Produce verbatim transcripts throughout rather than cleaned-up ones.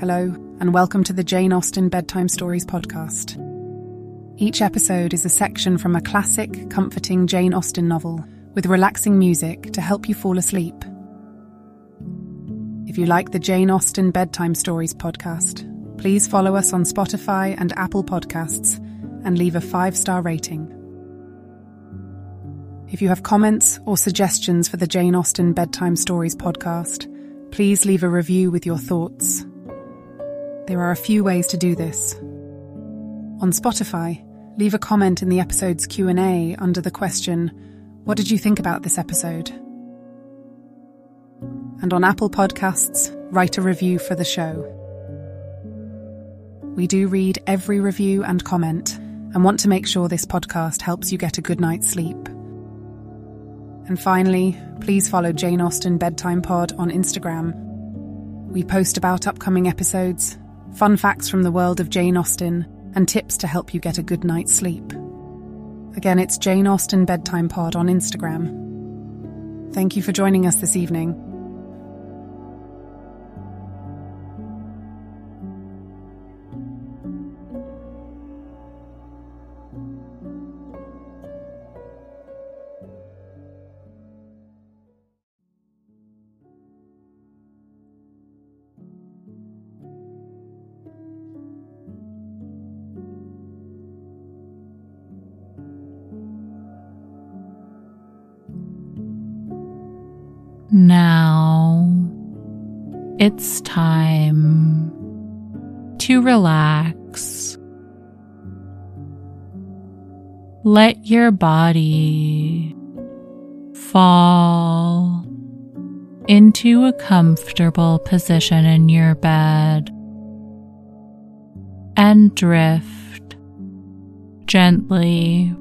Hello, and welcome to the Jane Austen Bedtime Stories podcast. Each episode is a section from a classic, comforting Jane Austen novel with relaxing music to help you fall asleep. If you like the Jane Austen Bedtime Stories podcast, please follow us on Spotify and Apple Podcasts and leave a five-star rating. If you have comments or suggestions for the Jane Austen Bedtime Stories podcast, please leave a review with your thoughts. There are a few ways to do this. On Spotify, leave a comment in the episode's Q and A under the question, "What did you think about this episode?" And on Apple Podcasts, write a review for the show. We do read every review and comment and want to make sure this podcast helps you get a good night's sleep. And finally, please follow Jane Austen Bedtime Pod on Instagram. We post about upcoming episodes, fun facts from the world of Jane Austen, and tips to help you get a good night's sleep. Again, it's Jane Austen Bedtime Pod on Instagram. Thank you for joining us this evening. Now, it's time to relax. Let your body fall into a comfortable position in your bed and drift gently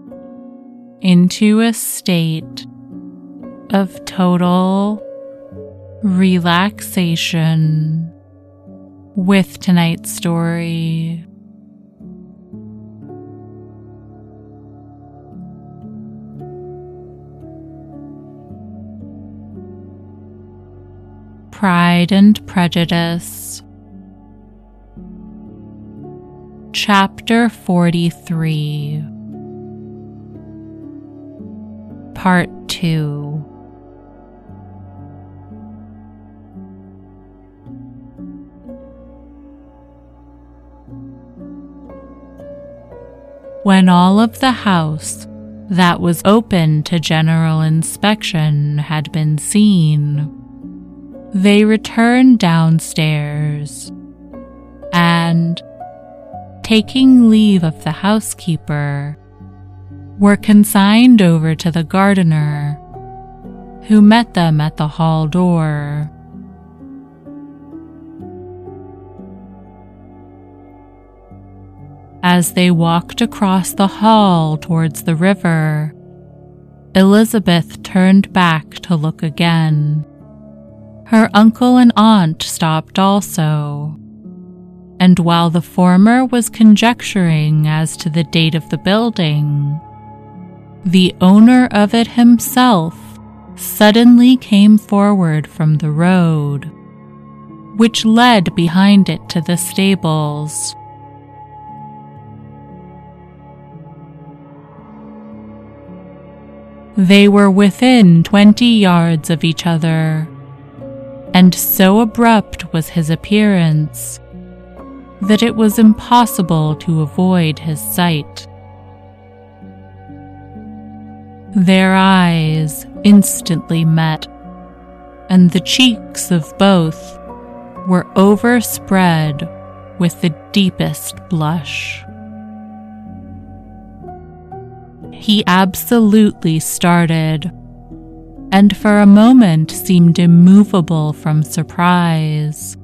into a state of total relaxation with tonight's story. Pride and Prejudice, Chapter forty-three, Part two. When all of the house that was open to general inspection had been seen, they returned downstairs and, taking leave of the housekeeper, were consigned over to the gardener, who met them at the hall door. As they walked across the hall towards the river, Elizabeth turned back to look again. Her uncle and aunt stopped also, and while the former was conjecturing as to the date of the building, the owner of it himself suddenly came forward from the road, which led behind it to the stables. They were within twenty yards of each other, and so abrupt was his appearance that it was impossible to avoid his sight. Their eyes instantly met, and the cheeks of both were overspread with the deepest blush. He absolutely started, and for a moment seemed immovable from surprise,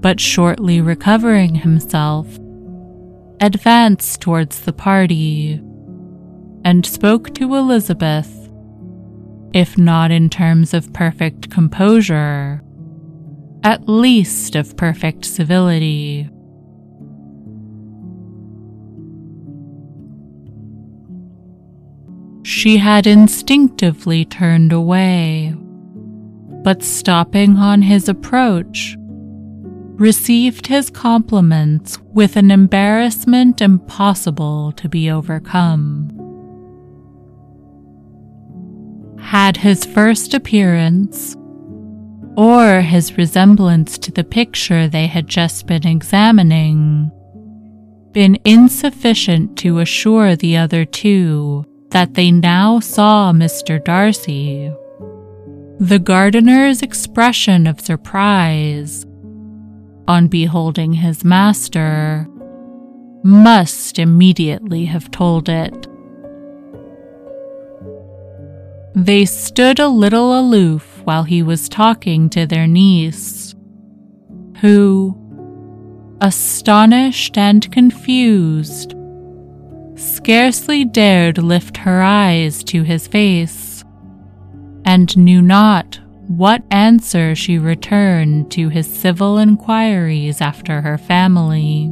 but shortly recovering himself, advanced towards the party, and spoke to Elizabeth, if not in terms of perfect composure, at least of perfect civility. She had instinctively turned away, but stopping on his approach, received his compliments with an embarrassment impossible to be overcome. Had his first appearance, or his resemblance to the picture they had just been examining, been insufficient to assure the other two that they now saw Mister Darcy, the gardener's expression of surprise on beholding his master must immediately have told it. They stood a little aloof while he was talking to their niece, who, astonished and confused, scarcely dared lift her eyes to his face, and knew not what answer she returned to his civil inquiries after her family.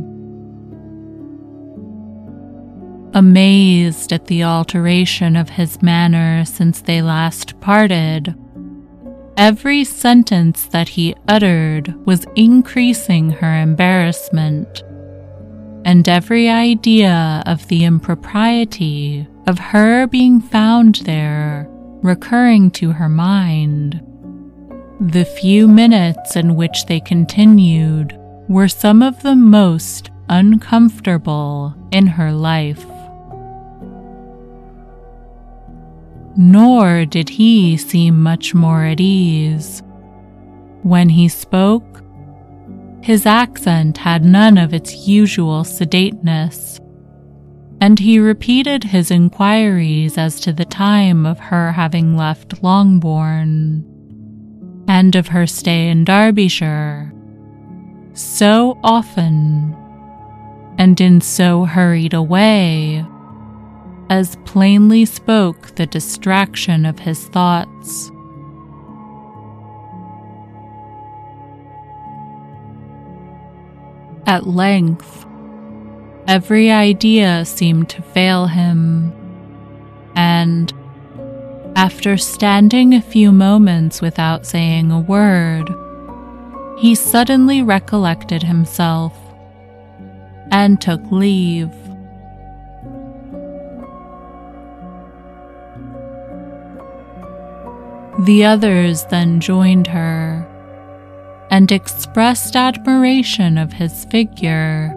Amazed at the alteration of his manner since they last parted, every sentence that he uttered was increasing her embarrassment, and every idea of the impropriety of her being found there recurring to her mind. The few minutes in which they continued were some of the most uncomfortable in her life. Nor did he seem much more at ease. When he spoke, his accent had none of its usual sedateness, and he repeated his inquiries as to the time of her having left Longbourn, and of her stay in Derbyshire, so often, and in so hurried a way, as plainly spoke the distraction of his thoughts. At length, every idea seemed to fail him, and, after standing a few moments without saying a word, he suddenly recollected himself and took leave. The others then joined her, and expressed admiration of his figure,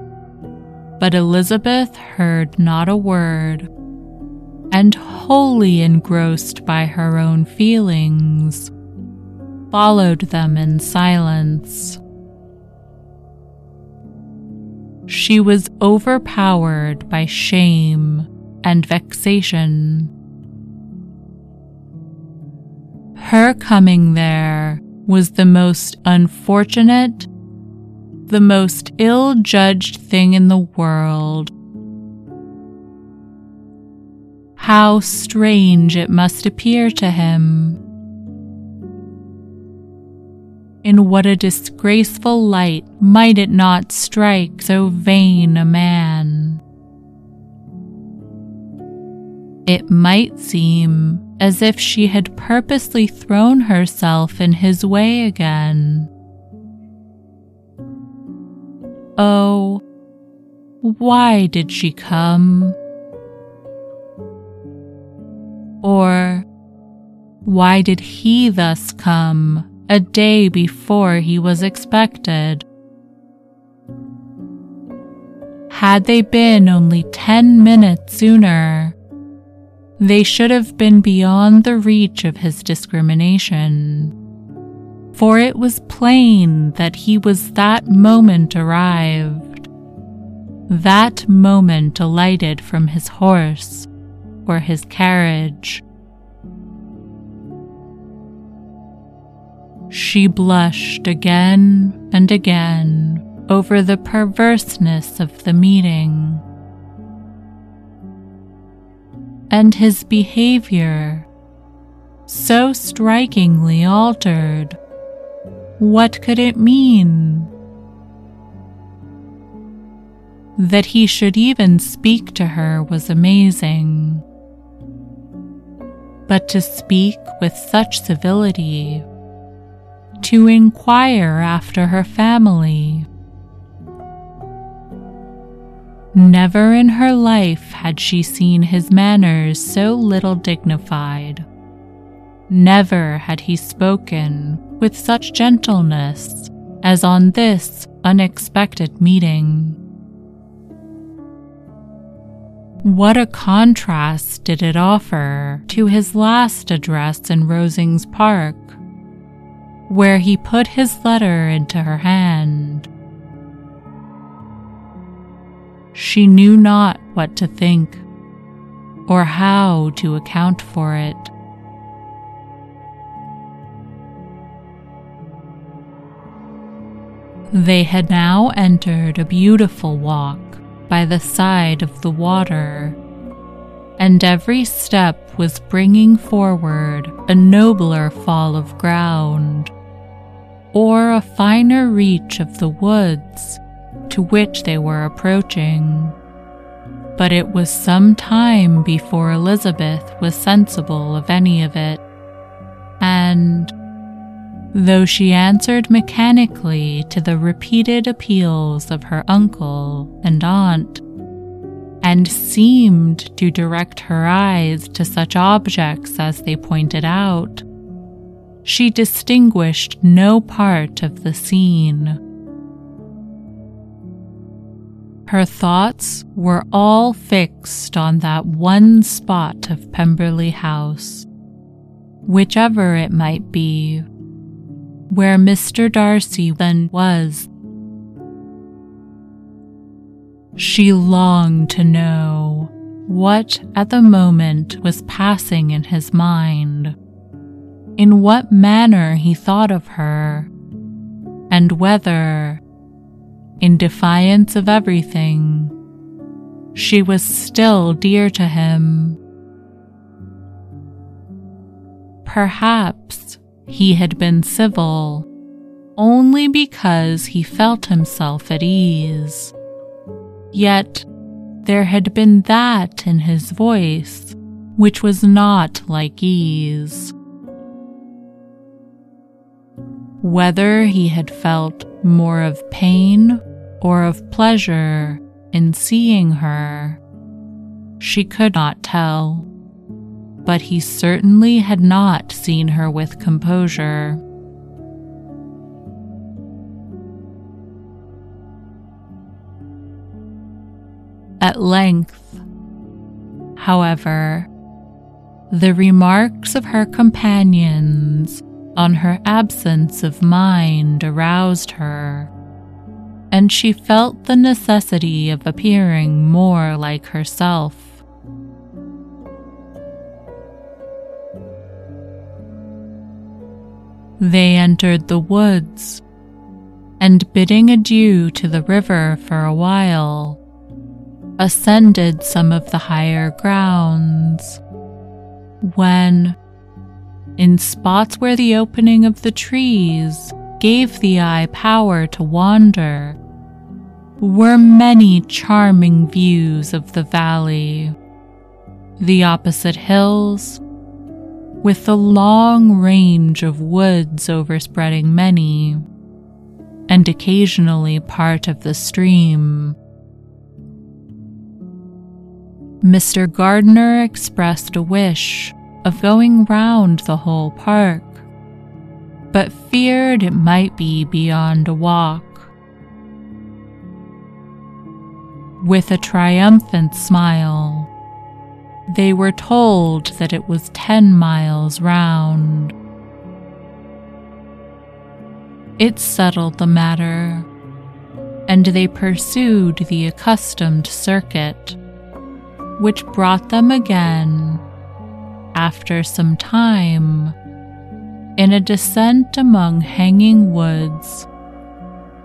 but Elizabeth heard not a word, and wholly engrossed by her own feelings, followed them in silence. She was overpowered by shame and vexation. Her coming there was the most unfortunate, the most ill-judged thing in the world. How strange it must appear to him! In what a disgraceful light might it not strike so vain a man? It might seem as if she had purposely thrown herself in his way again. Oh, why did she come? Or, why did he thus come a day before he was expected? Had they been only ten minutes sooner, they should have been beyond the reach of his discrimination, for it was plain that he was that moment arrived, that moment alighted from his horse or his carriage. She blushed again and again over the perverseness of the meeting, and his behavior, so strikingly altered. What could it mean? That he should even speak to her was amazing. But to speak with such civility, to inquire after her family. Never in her life had she seen his manners so little dignified. Never had he spoken with such gentleness as on this unexpected meeting. What a contrast did it offer to his last address in Rosings Park, where he put his letter into her hand. She knew not what to think, or how to account for it. They had now entered a beautiful walk by the side of the water, and every step was bringing forward a nobler fall of ground, or a finer reach of the woods to which they were approaching. But it was some time before Elizabeth was sensible of any of it, and, though she answered mechanically to the repeated appeals of her uncle and aunt, and seemed to direct her eyes to such objects as they pointed out, she distinguished no part of the scene. Her thoughts were all fixed on that one spot of Pemberley House, whichever it might be, where Mister Darcy then was. She longed to know what at the moment was passing in his mind, in what manner he thought of her, and whether, in defiance of everything, she was still dear to him. Perhaps he had been civil only because he felt himself at ease, yet there had been that in his voice which was not like ease. Whether he had felt more of pain or of pleasure in seeing her, she could not tell, but he certainly had not seen her with composure. At length, however, the remarks of her companions on her absence of mind aroused her, and she felt the necessity of appearing more like herself. They entered the woods, and bidding adieu to the river for a while, ascended some of the higher grounds, when, in spots where the opening of the trees gave the eye power to wander, were many charming views of the valley, the opposite hills, with a long range of woods overspreading many, and occasionally part of the stream. Mister Gardiner expressed a wish of going round the whole park, but feared it might be beyond a walk. With a triumphant smile, they were told that it was ten miles round. It settled the matter, and they pursued the accustomed circuit, which brought them again, after some time, in a descent among hanging woods,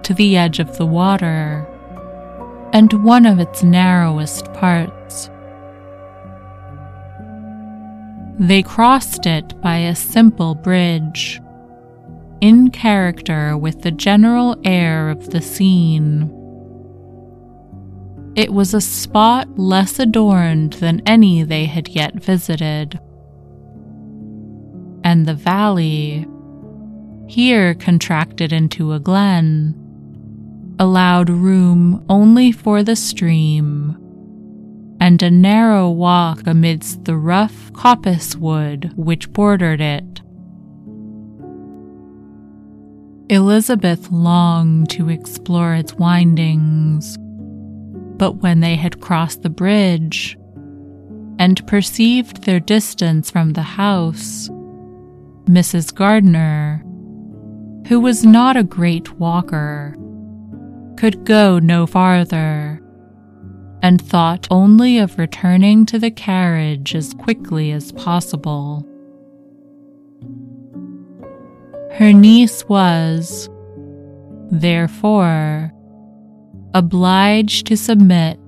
to the edge of the water, and one of its narrowest parts. They crossed it by a simple bridge, in character with the general air of the scene. It was a spot less adorned than any they had yet visited, and the valley, here contracted into a glen, allowed room only for the stream, and a narrow walk amidst the rough coppice wood which bordered it. Elizabeth longed to explore its windings, but when they had crossed the bridge and perceived their distance from the house, Missus Gardiner, who was not a great walker, could go no farther, and thought only of returning to the carriage as quickly as possible. Her niece was, therefore, obliged to submit,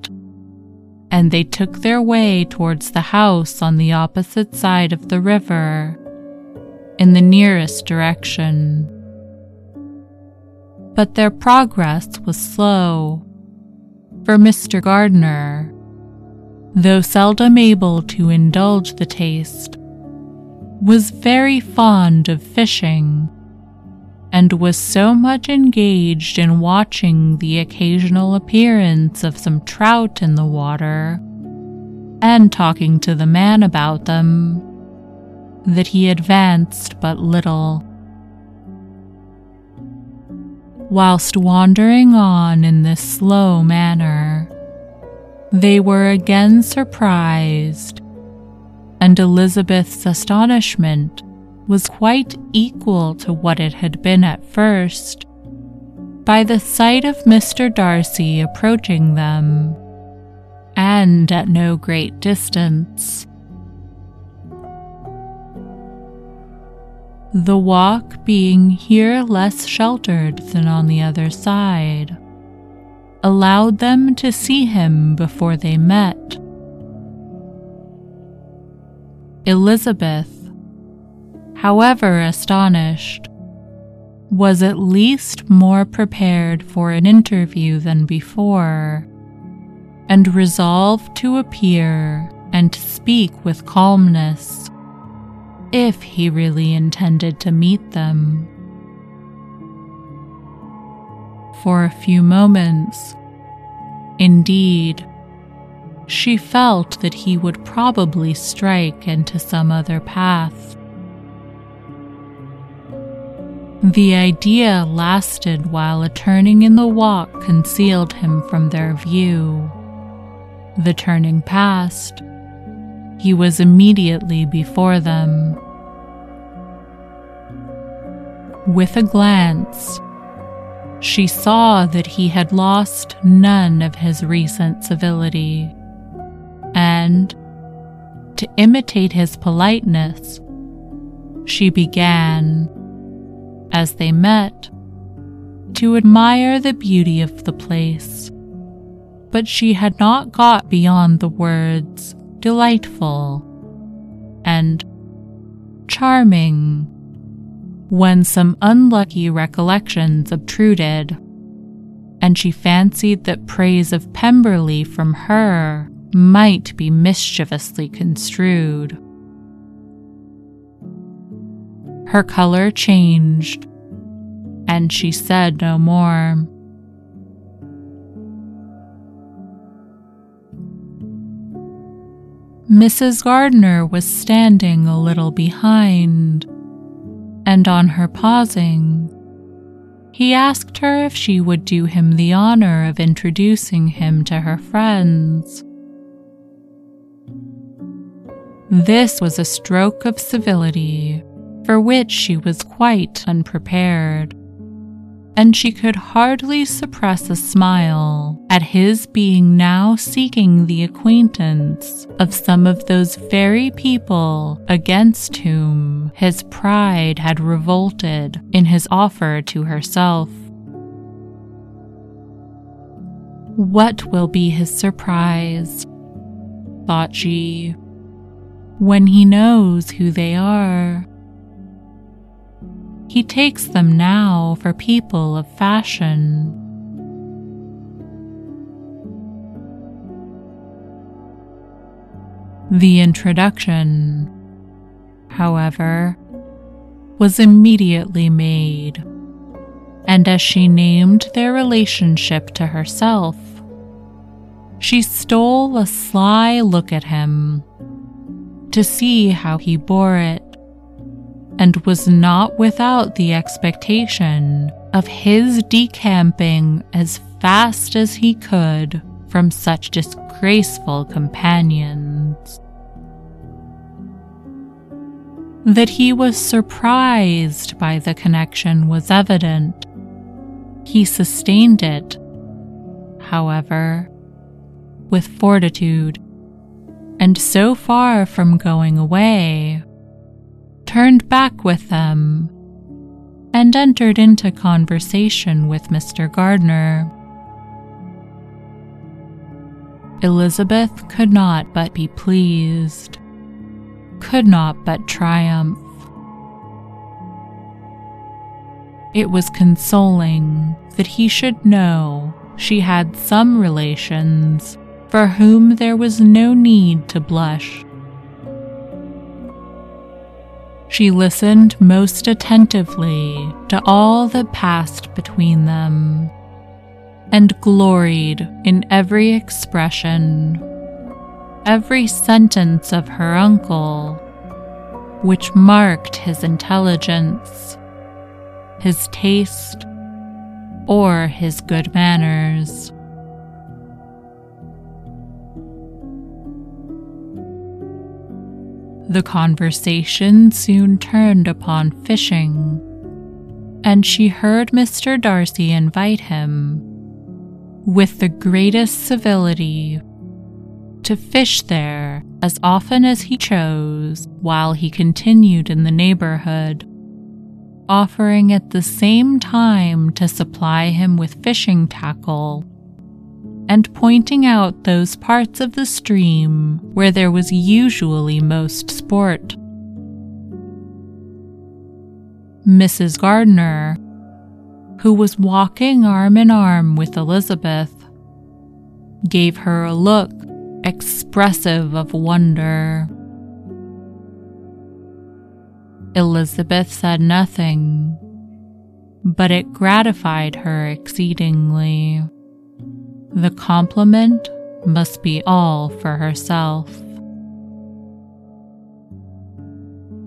and they took their way towards the house on the opposite side of the river, in the nearest direction. But their progress was slow, for Mister Gardiner, though seldom able to indulge the taste, was very fond of fishing, and was so much engaged in watching the occasional appearance of some trout in the water, and talking to the man about them, that he advanced but little. Whilst wandering on in this slow manner, they were again surprised, and Elizabeth's astonishment was quite equal to what it had been at first, by the sight of Mister Darcy approaching them, and at no great distance. The walk being here less sheltered than on the other side, allowed them to see him before they met. Elizabeth, however astonished, was at least more prepared for an interview than before, and resolved to appear and speak with calmness, if he really intended to meet them. For a few moments, indeed, she felt that he would probably strike into some other path. The idea lasted while a turning in the walk concealed him from their view. The turning past, he was immediately before them. With a glance, she saw that he had lost none of his recent civility, and, to imitate his politeness, she began, as they met, to admire the beauty of the place, but she had not got beyond the words "delightful" and "charming," when some unlucky recollections obtruded, and she fancied that praise of Pemberley from her might be mischievously construed. Her color changed, and she said no more. Missus Gardiner was standing a little behind, and on her pausing, he asked her if she would do him the honor of introducing him to her friends. This was a stroke of civility for which she was quite unprepared, and she could hardly suppress a smile at his being now seeking the acquaintance of some of those very people against whom his pride had revolted in his offer to herself. What will be his surprise, thought she, when he knows who they are? He takes them now for people of fashion. The introduction, however, was immediately made, and as she named their relationship to herself, she stole a sly look at him to see how he bore it, and was not without the expectation of his decamping as fast as he could from such disgraceful companions. That he was surprised by the connection was evident. He sustained it, however, with fortitude, and so far from going away, turned back with them and entered into conversation with Mister Gardner. Elizabeth could not but be pleased, could not but triumph. It was consoling that he should know she had some relations for whom there was no need to blush. She listened most attentively to all that passed between them, and gloried in every expression, every sentence of her uncle, which marked his intelligence, his taste, or his good manners. The conversation soon turned upon fishing, and she heard Mister Darcy invite him, with the greatest civility, to fish there as often as he chose while he continued in the neighborhood, offering at the same time to supply him with fishing tackle, and pointing out those parts of the stream where there was usually most sport. Missus Gardner, who was walking arm in arm with Elizabeth, gave her a look expressive of wonder. Elizabeth said nothing, but it gratified her exceedingly. The compliment must be all for herself.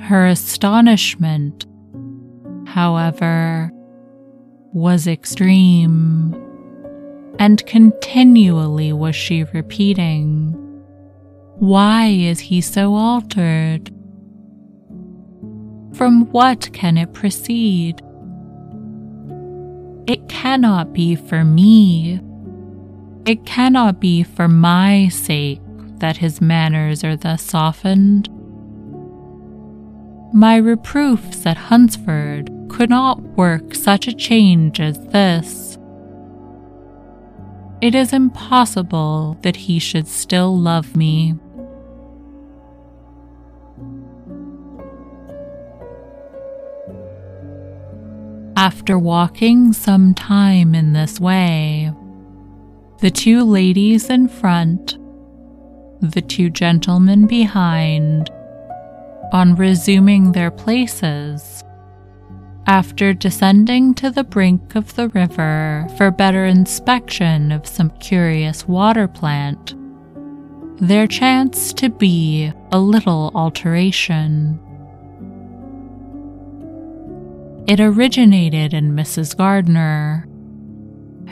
Her astonishment, however, was extreme, and continually was she repeating, "Why is he so altered? From what can it proceed? It cannot be for me. It cannot be for my sake that his manners are thus softened. My reproofs at Hunsford could not work such a change as this. It is impossible that he should still love me." After walking some time in this way, the two ladies in front, the two gentlemen behind, on resuming their places, after descending to the brink of the river for better inspection of some curious water plant, there chanced to be a little alteration. It originated in Missus Gardner,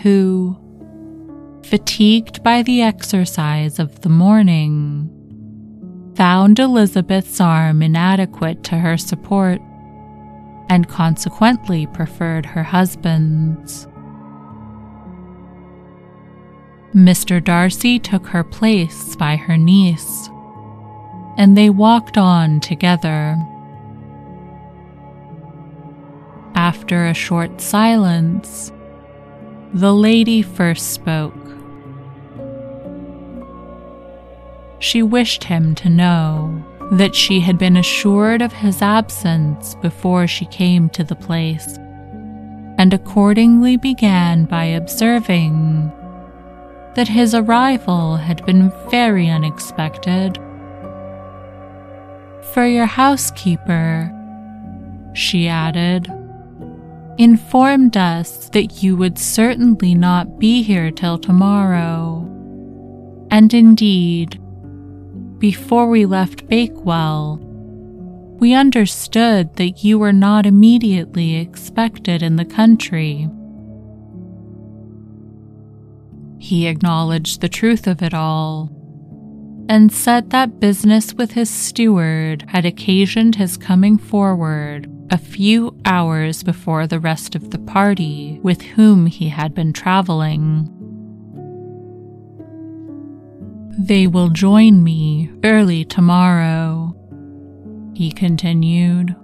who, fatigued by the exercise of the morning, found Elizabeth's arm inadequate to her support, and consequently preferred her husband's. Mister Darcy took her place by her niece, and they walked on together. After a short silence, the lady first spoke. She wished him to know that she had been assured of his absence before she came to the place, and accordingly began by observing that his arrival had been very unexpected. "For your housekeeper, she added, informed us that you would certainly not be here till tomorrow. And indeed, before we left Bakewell, we understood that you were not immediately expected in the country. He acknowledged the truth of it all, and said that business with his steward had occasioned his coming forward a few hours before the rest of the party with whom he had been traveling. They will join me early tomorrow, he continued,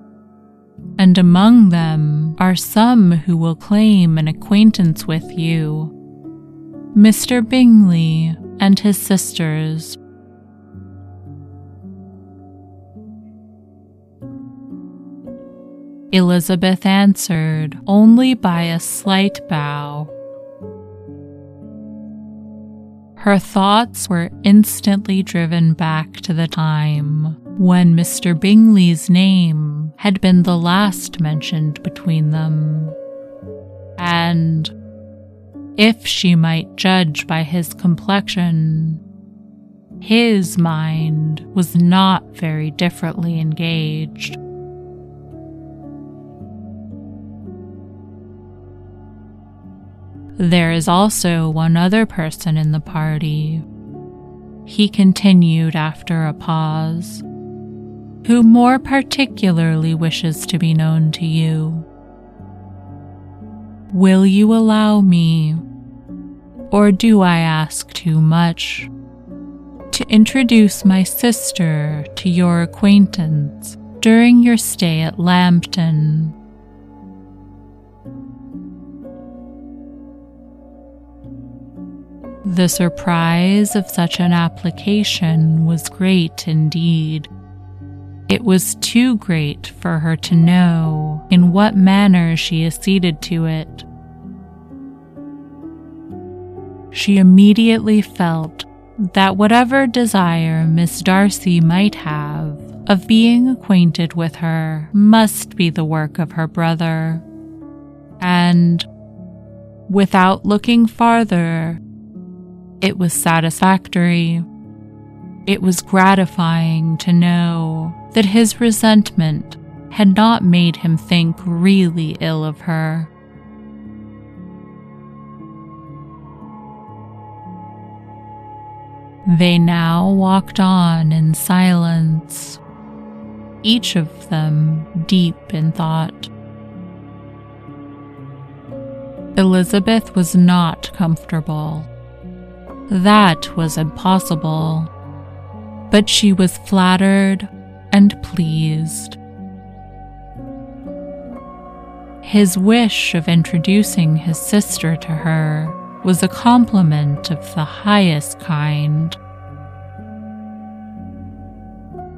and among them are some who will claim an acquaintance with you, Mister Bingley and his sisters. Elizabeth answered only by a slight bow. Her thoughts were instantly driven back to the time when Mister Bingley's name had been the last mentioned between them, and, if she might judge by his complexion, his mind was not very differently engaged. There is also one other person in the party, he continued after a pause, who more particularly wishes to be known to you. Will you allow me, or do I ask too much, to introduce my sister to your acquaintance during your stay at Lambton? The surprise of such an application was great indeed. It was too great for her to know in what manner she acceded to it. She immediately felt that whatever desire Miss Darcy might have of being acquainted with her must be the work of her brother, and, without looking farther, it was satisfactory. It was gratifying to know that his resentment had not made him think really ill of her. They now walked on in silence, each of them deep in thought. Elizabeth was not comfortable. That was impossible, but she was flattered and pleased. His wish of introducing his sister to her was a compliment of the highest kind.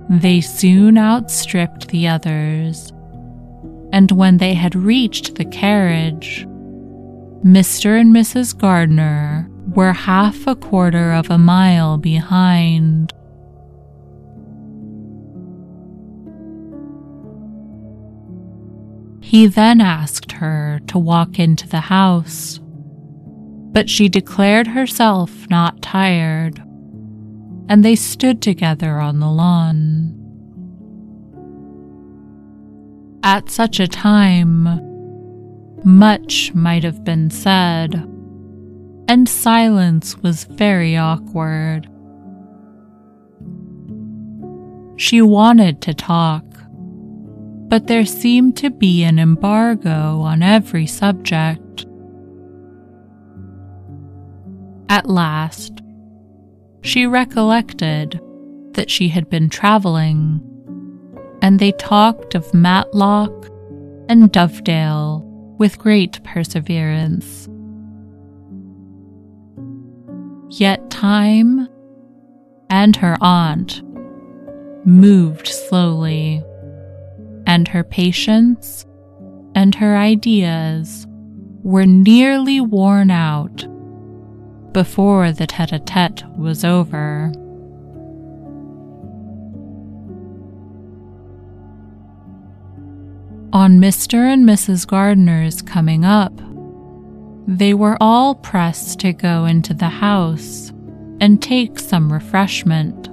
They soon outstripped the others, and when they had reached the carriage, Mister and Missus Gardiner were half a quarter of a mile behind. He then asked her to walk into the house, but she declared herself not tired, and they stood together on the lawn. At such a time, much might have been said, and silence was very awkward. She wanted to talk, but there seemed to be an embargo on every subject. At last, she recollected that she had been traveling, and they talked of Matlock and Dovedale with great perseverance. Yet time and her aunt moved slowly, and her patience and her ideas were nearly worn out before the tete-a-tete was over. on Mister and Missus Gardiner's coming up. They were all pressed to go into the house and take some refreshment,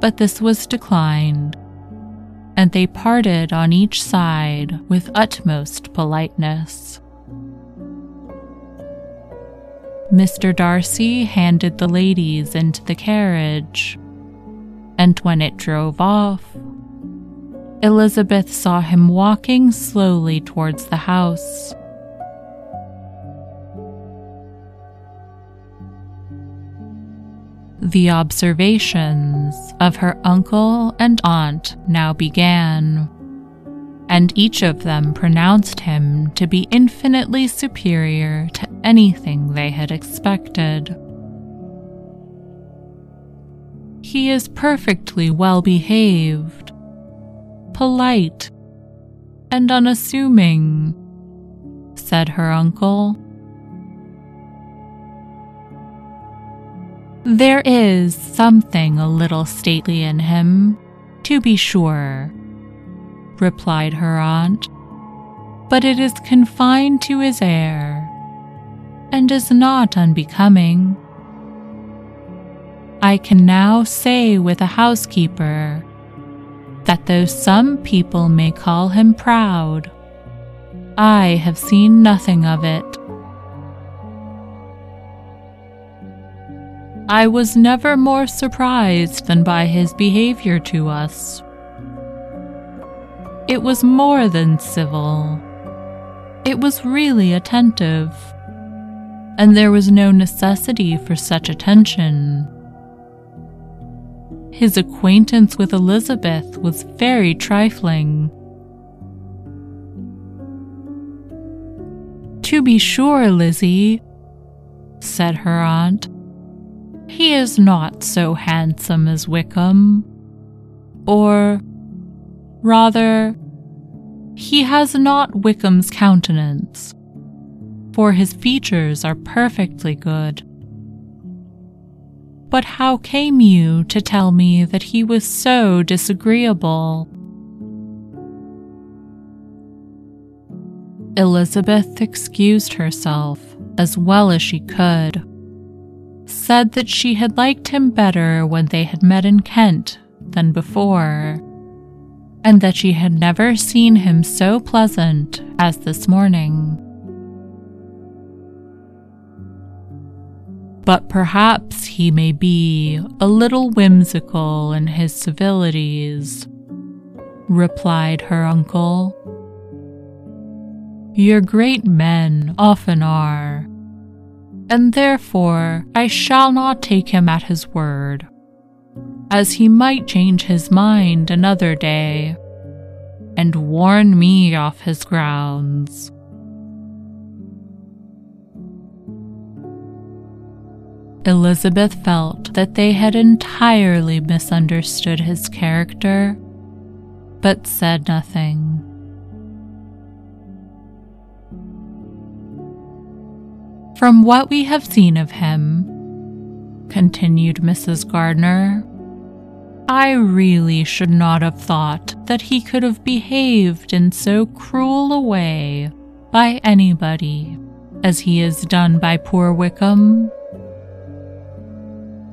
but this was declined, and they parted on each side with utmost politeness. Mister Darcy handed the ladies into the carriage, and when it drove off, Elizabeth saw him walking slowly towards the house. The observations of her uncle and aunt now began, and each of them pronounced him to be infinitely superior to anything they had expected. He is perfectly well behaved, polite, and unassuming, said her uncle. There is something a little stately in him, to be sure, replied her aunt, but it is confined to his air, and is not unbecoming. I can now say with a housekeeper that though some people may call him proud, I have seen nothing of it. I was never more surprised than by his behavior to us. It was more than civil. It was really attentive, and there was no necessity for such attention. His acquaintance with Elizabeth was very trifling. To be sure, Lizzie, said her aunt, he is not so handsome as Wickham, or, rather, he has not Wickham's countenance, for his features are perfectly good. But how came you to tell me that he was so disagreeable? Elizabeth excused herself as well as she could, said that she had liked him better when they had met in Kent than before, and that she had never seen him so pleasant as this morning. But perhaps he may be a little whimsical in his civilities, replied her uncle. Your great men often are, and therefore I shall not take him at his word, as he might change his mind another day, and warn me off his grounds. Elizabeth felt that they had entirely misunderstood his character, but said nothing. From what we have seen of him, continued Missus Gardiner, I really should not have thought that he could have behaved in so cruel a way by anybody as he has done by poor Wickham.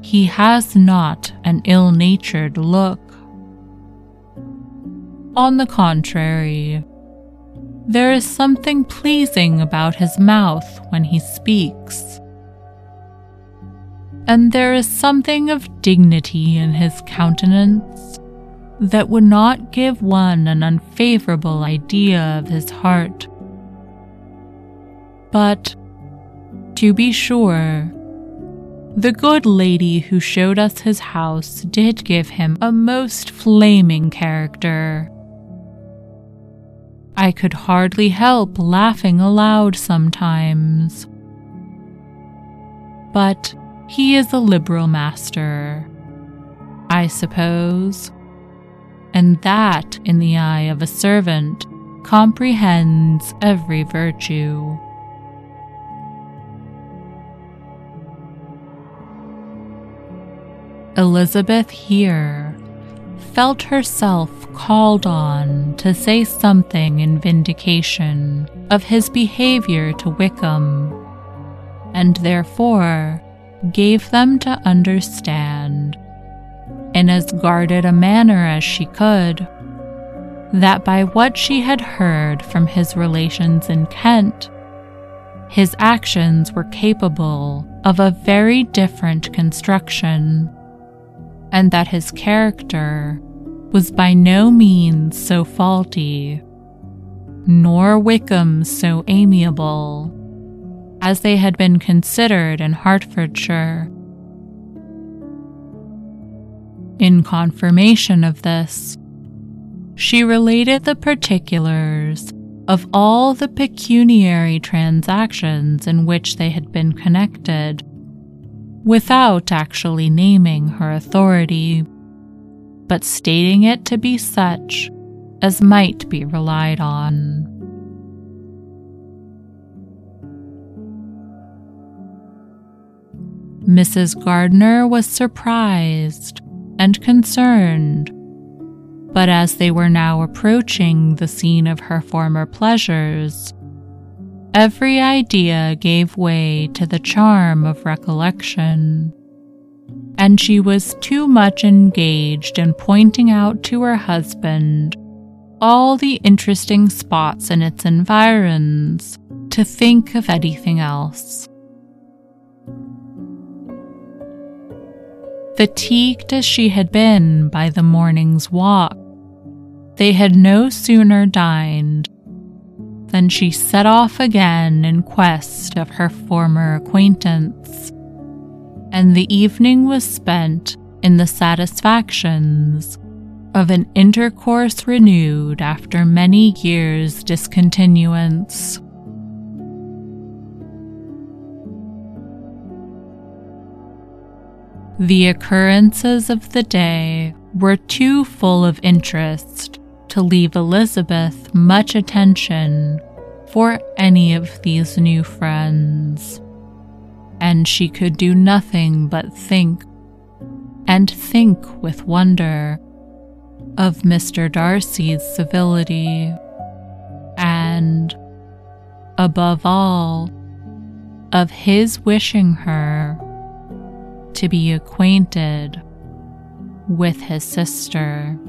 He has not an ill-natured look. On the contrary, there is something pleasing about his mouth when he speaks, and there is something of dignity in his countenance that would not give one an unfavorable idea of his heart. But, to be sure, the good lady who showed us his house did give him a most flaming character. I could hardly help laughing aloud sometimes. But he is a liberal master, I suppose, and that, in the eye of a servant, comprehends every virtue. Elizabeth here felt herself called on to say something in vindication of his behavior to Wickham, and therefore gave them to understand, in as guarded a manner as she could, that by what she had heard from his relations in Kent, his actions were capable of a very different construction, and that his character was by no means so faulty, nor Wickham so amiable, as they had been considered in Hertfordshire. In confirmation of this, she related the particulars of all the pecuniary transactions in which they had been connected, without actually naming her authority, but stating it to be such as might be relied on. Missus Gardiner was surprised and concerned, but as they were now approaching the scene of her former pleasures, every idea gave way to the charm of recollection, and she was too much engaged in pointing out to her husband all the interesting spots in its environs to think of anything else. Fatigued as she had been by the morning's walk, they had no sooner dined than she set off again in quest of her former acquaintance, and the evening was spent in the satisfactions of an intercourse renewed after many years' discontinuance. The occurrences of the day were too full of interest to leave Elizabeth much attention for any of these new friends, and she could do nothing but think, and think with wonder, of Mister Darcy's civility, and, above all, of his wishing her to be acquainted with his sister.